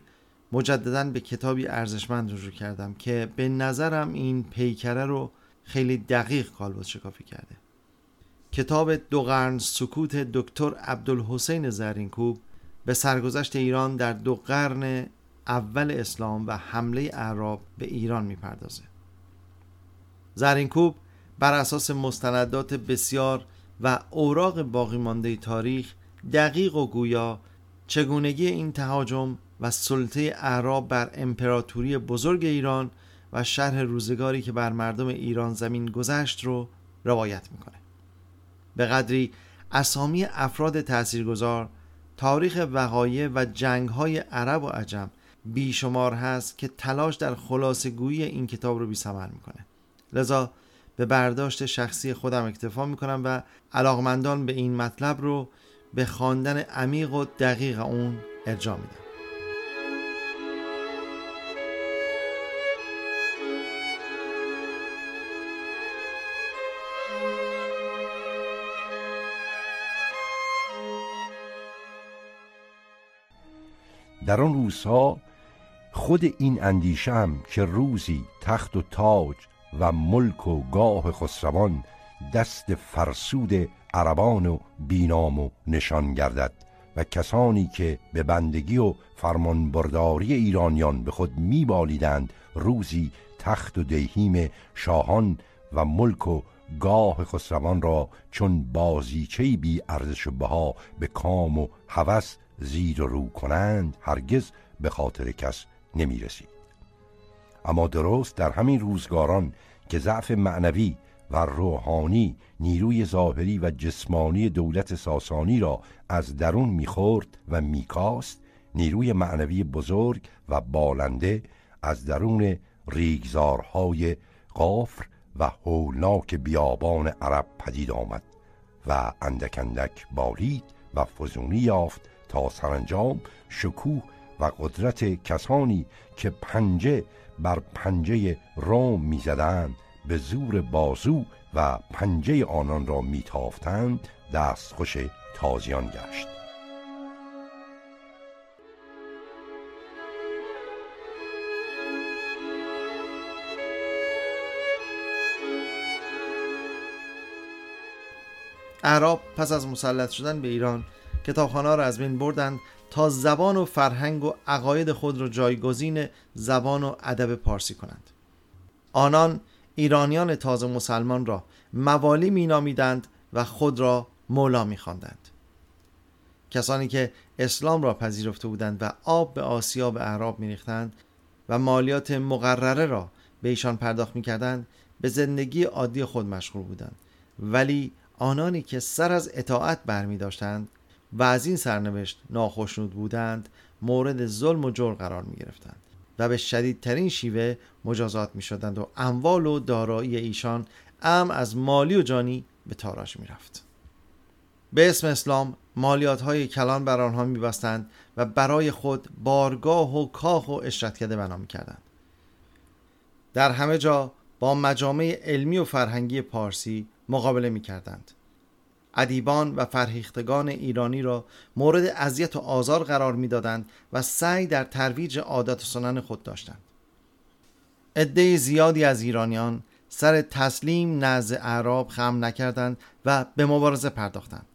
مجدداً به کتابی ارزشمند رجوع کردم که به نظرم این پیکره رو خیلی دقیق کالبد شکافی کرده. کتاب دو قرن سکوت دکتر عبدالحسین زرینکوب به سرگذشت ایران در دو قرن اول اسلام و حمله اعراب به ایران می‌پردازه. زرینکوب بر اساس مستندات بسیار و اوراق باقی مانده تاریخ دقیق و گویا چگونگی این تهاجم و سلطه اعراب بر امپراتوری بزرگ ایران و شرح روزگاری که بر مردم ایران زمین گذشت رو روایت میکنه. به قدری اسامی افراد تاثیرگذار، تاریخ وقایع و جنگ‌های عرب و عجم بیشمار هست که تلاش در خلاصه‌گویی این کتاب رو بی‌ثمر میکنه. لذا به برداشت شخصی خودم اکتفا میکنم و علاقمندان به این مطلب رو به خواندن عمیق و دقیق اون ارجاع میدم. در آن روزها خود این اندیشه هم که روزی تخت و تاج و ملک و گاه خسروان دست فرسود عربان و بینام و نشان گردد و کسانی که به بندگی و فرمانبرداری ایرانیان به خود میبالیدند روزی تخت و دیهیم شاهان و ملک و گاه خسروان را چون بازیچه‌ای بی ارزش و بها به کام و هوس زیر و رو کنند هرگز به خاطر کس نمی رسید. اما درست در همین روزگاران که ضعف معنوی و روحانی نیروی ظاهری و جسمانی دولت ساسانی را از درون می خورد و می کاست، نیروی معنوی بزرگ و بالنده از درون ریگزارهای غافر و هولناک بیابان عرب پدید آمد و اندک اندک بالید و فزونی یافت تا سرانجام شکوه و قدرت کسانی که پنجه بر پنجه روم می‌زدند، به زور بازو و پنجه آنان را می‌تافتند، دستخوش تازیان گشت. اعراب پس از مسلط شدن به ایران کتابخانه‌ها را از بین بردند تا زبان و فرهنگ و عقاید خود را جایگزین زبان و ادب پارسی کنند. آنان ایرانیان تازه مسلمان را موالی مینامیدند و خود را مولا می‌خواندند. کسانی که اسلام را پذیرفته بودند و آب به آسیا به اعراب می‌ریختند و مالیات مقرره را به ایشان پرداخت می‌کردند، به زندگی عادی خود مشغول بودند. ولی آنانی که سر از اطاعت برمی‌داشتند و از این سرنوشت ناخشنود بودند، مورد ظلم و جور قرار می گرفتند و به شدیدترین شیوه مجازات می شدند و اموال و دارایی ایشان ام از مالی و جانی به تاراج می رفت. به اسم اسلام مالیات های کلان بر آنها می بستند و برای خود بارگاه و کاخ و اشرتکده بنا می کردند. در همه جا با مجامع علمی و فرهنگی پارسی مقابله می کردند. ادیبان و فرهیختگان ایرانی را مورد اذیت و آزار قرار می‌دادند و سعی در ترویج عادات و سنن خود داشتند. عده زیادی از ایرانیان سر تسلیم نزد اعراب خم نکردند و به مبارزه پرداختند.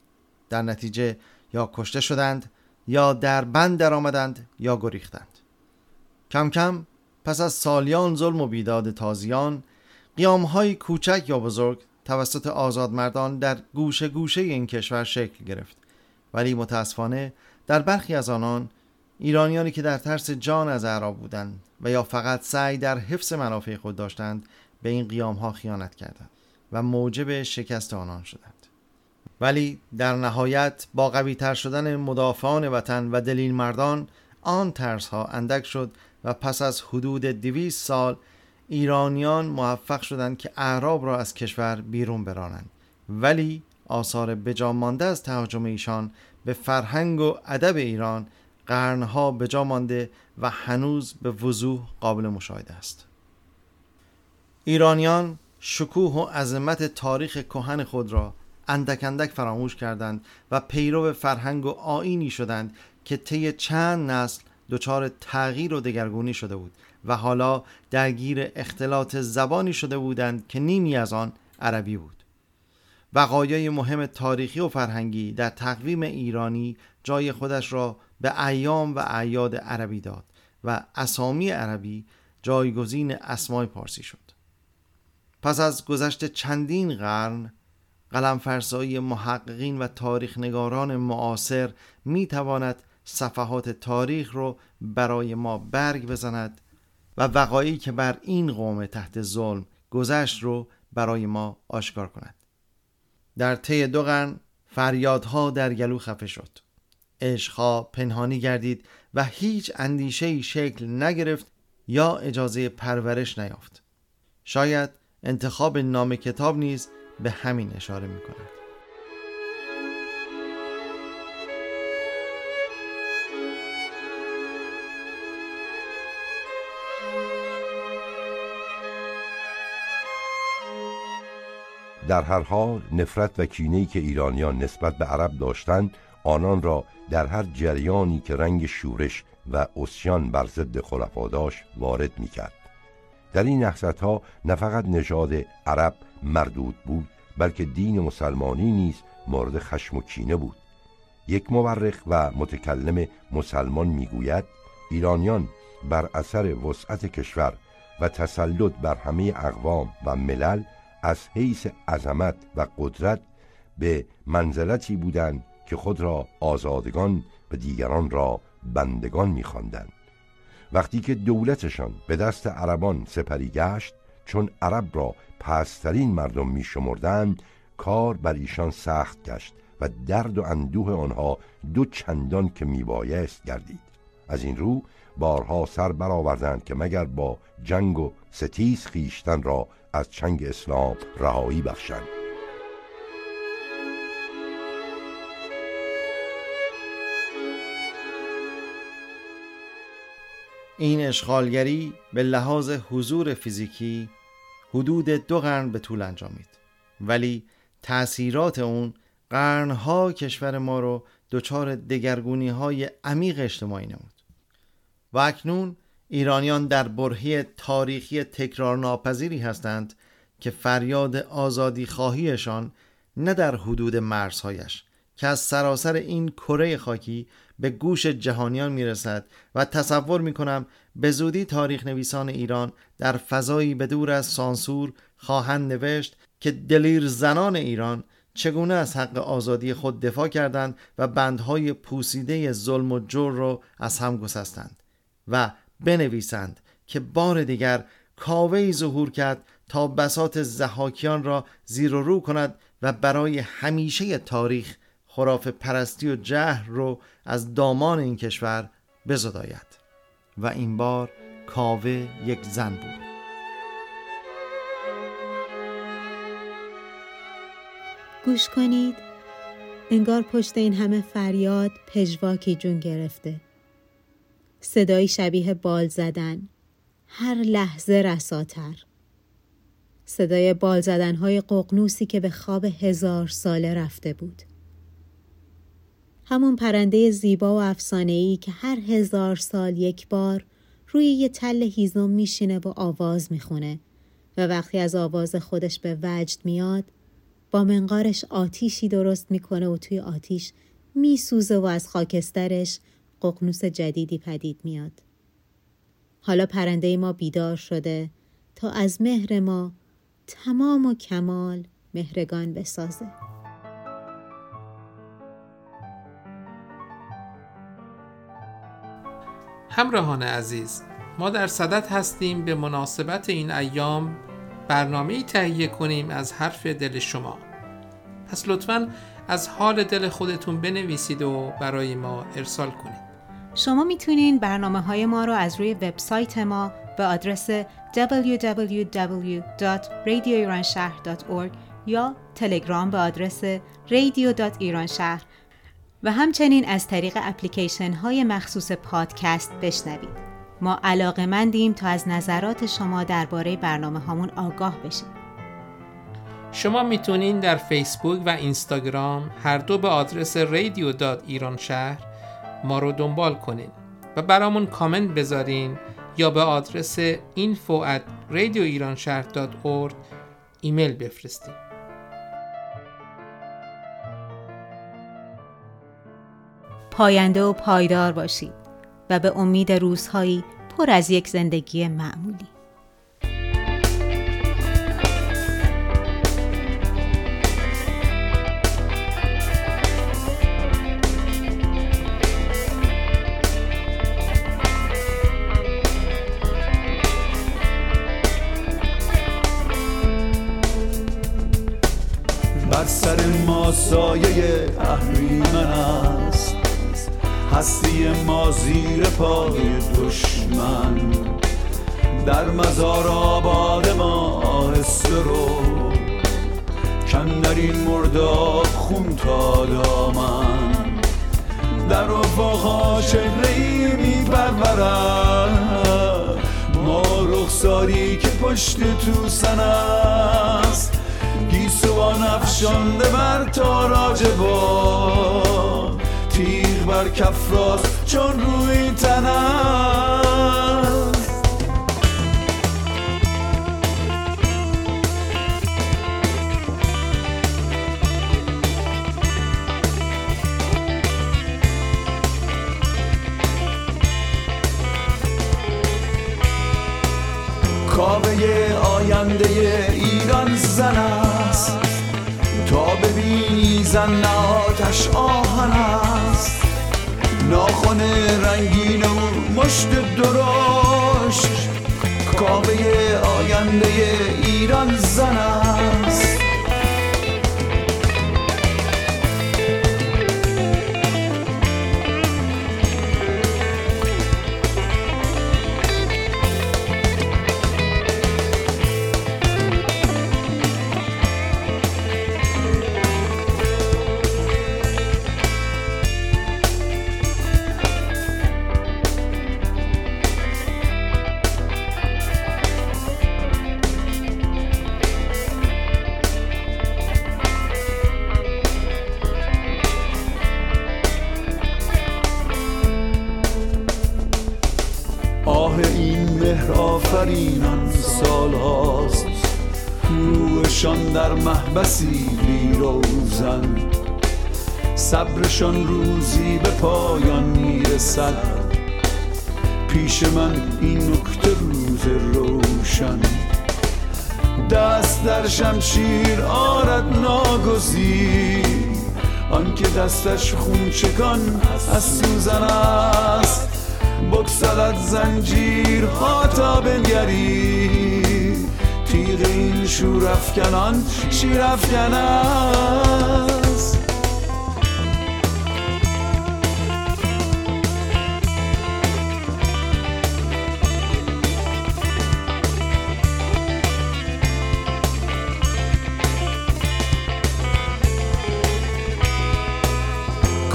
در نتیجه یا کشته شدند یا در بند درآمدند یا گریختند. کم کم پس از سالیان ظلم و بیداد تازیان، قیام‌های کوچک یا بزرگ توسط آزادمردان در گوشه گوشه این کشور شکل گرفت، ولی متاسفانه در برخی از آنان ایرانیانی که در ترس جان از اعراب بودند و یا فقط سعی در حفظ منافع خود داشتند، به این قیام ها خیانت کردند و موجب شکست آنان شدند. ولی در نهایت با قوی تر شدن مدافعان وطن و دلیل مردان، آن ترس ها اندک شد و پس از حدود دویست سال ایرانیان موفق شدند که اعراب را از کشور بیرون برانند، ولی آثار بجامانده از تهاجم ایشان به فرهنگ و ادب ایران قرنها بجامانده و هنوز به وضوح قابل مشاهده است. ایرانیان شکوه و عظمت تاریخ کهن خود را اندک اندک فراموش کردند و پیرو فرهنگ و آیینی شدند که طی چند نسل دچار تغییر و دگرگونی شده بود و حالا درگیر اختلاط زبانی شده بودند که نیمی از آن عربی بود. وقایع مهم تاریخی و فرهنگی در تقویم ایرانی جای خودش را به ایام و اعیاد عربی داد و اسامی عربی جایگزین اسمای پارسی شد. پس از گذشت چندین قرن قلم‌فرسای محققین و تاریخنگاران معاصر میتواند صفحات تاریخ رو برای ما برگ بزند و وقایعی که بر این قوم تحت ظلم گذشت رو برای ما آشکار کند. در طی دو قرن فریادها در گلو خفه شد، عشق‌ها پنهانی گردید و هیچ اندیشه‌ای شکل نگرفت یا اجازه پرورش نیافت. شاید انتخاب نام کتاب نیز به همین اشاره می‌کند. در هر حال نفرت و کینه‌ای که ایرانیان نسبت به عرب داشتند، آنان را در هر جریانی که رنگ شورش و عصیان بر ضد خلفا داشت وارد می‌کرد. در این نهضت‌ها نه فقط نژاد عرب مردود بود، بلکه دین مسلمانی نیز مورد خشم و کینه بود. یک مورخ و متکلم مسلمان می‌گوید ایرانیان بر اثر وسعت کشور و تسلط بر همه اقوام و ملل از حیث عظمت و قدرت به منزلتی بودند که خود را آزادگان و دیگران را بندگان می‌خواندند. وقتی که دولتشان به دست عربان سپری گشت، چون عرب را پسترین مردم می‌شمردند، کار بر ایشان سخت گشت و درد و اندوه آنها دو چندان که میبایست گردید. از این رو بارها سر برآوردند که مگر با جنگ و ستیز خیشتن را از چنگ اسلام رهایی بخشند. این اشغالگری به لحاظ حضور فیزیکی حدود دو قرن به طول انجامید، ولی تأثیرات اون قرنها کشور ما رو دچار دگرگونی‌های عمیق اجتماعی نمود و اکنون ایرانیان در برهه تاریخی تکرارناپذیری هستند که فریاد آزادی خواهیشان نه در حدود مرزهایش که از سراسر این کره خاکی به گوش جهانیان میرسد و تصور میکنم به زودی تاریخ نویسان ایران در فضایی بدور از سانسور خواهند نوشت که دلیر زنان ایران چگونه از حق آزادی خود دفاع کردند و بندهای پوسیده ظلم و جور را از هم گسستند و بنویسند که بار دیگر کاوه‌ای ظهور کرد تا بساط ضحاکیان را زیر و رو کند و برای همیشه تاریخ خرافه پرستی و جهل رو از دامان این کشور بزداید. و این بار کاوه یک زن بود. گوش کنید، انگار پشت این همه فریاد پژواکی جون گرفته، صدایی شبیه بال زدن، هر لحظه رساتر، صدای بال زدن‌های ققنوسی که به خواب هزار ساله رفته بود، همون پرنده زیبا و افسانه‌ای که هر هزار سال یک بار روی یه تله هیزم میشینه و آواز میخونه و وقتی از آواز خودش به وجد میاد با منقارش آتیشی درست میکنه و توی آتیش میسوزه و از خاکسترش ققنوس جدیدی پدید میاد. حالا پرنده ما بیدار شده تا از مهر ما تمام و کمال مهرگان بسازه. همراهان عزیز، ما در صدد هستیم به مناسبت این ایام برنامه‌ای تهیه کنیم از حرف دل شما. پس لطفاً از حال دل خودتون بنویسید و برای ما ارسال کنید. شما میتونین برنامه‌های ما رو از روی وبسایت ما به آدرس دبلیو دبلیو دبلیو دات رادیو ایران شهر دات اورگ یا تلگرام به آدرس رادیو دات ایران شهر و همچنین از طریق اپلیکیشن های مخصوص پادکست بشنوید. ما علاقه‌مندیم تا از نظرات شما درباره برنامه هامون آگاه بشیم. شما میتونین در فیسبوک و اینستاگرام هر دو به آدرس رادیو دات ایران شهر ما رو دنبال کنین و برامون کامنت بذارین یا به آدرس اینفو ات رادیو ایران شهر دات اورگ ایمیل بفرستین. پاینده و پایدار باشید و به امید روزهایی پر از یک زندگی معمولی. سایه اهریمن است، هستی ما زیر پای دشمن. در مزار آباد ما آهسته رو کندر این مرداب خون تا دامن. در افاقها چهره ای می برورد، ما رخساری که پشت توسن است، گیسوان افشانده بر تاراج با، تیغ بر کف راست چون روی تن است. کاوه آینده ایران زن است، تا ببینی زن آتش آهن است. ناخن رنگین و مشت درشت، کاوه آینده ایران زن است. اینان سال هاست روحشان در محبسی بیروزن، صبرشان روزی به پایان میرسد. پیش من این نکته روز روشن، دست در شمشیر آرد ناگزیر، آن که دستش خون چکان از سوزن است. بکسلت زنجیرها تا بنگری، تیغ این شورافکنان شیرافکن است.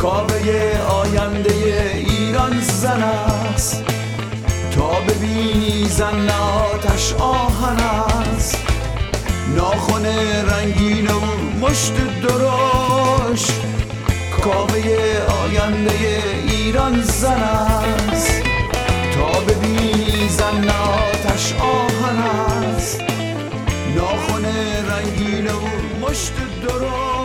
کاوه آینده ایران زن است، تا ببینی زن آتش آهن است. ناخن رنگین و مشت درشت، کاوه آینده ایران زن است، تا ببینی زن آتش آهن است. ناخن رنگین و مشت درشت،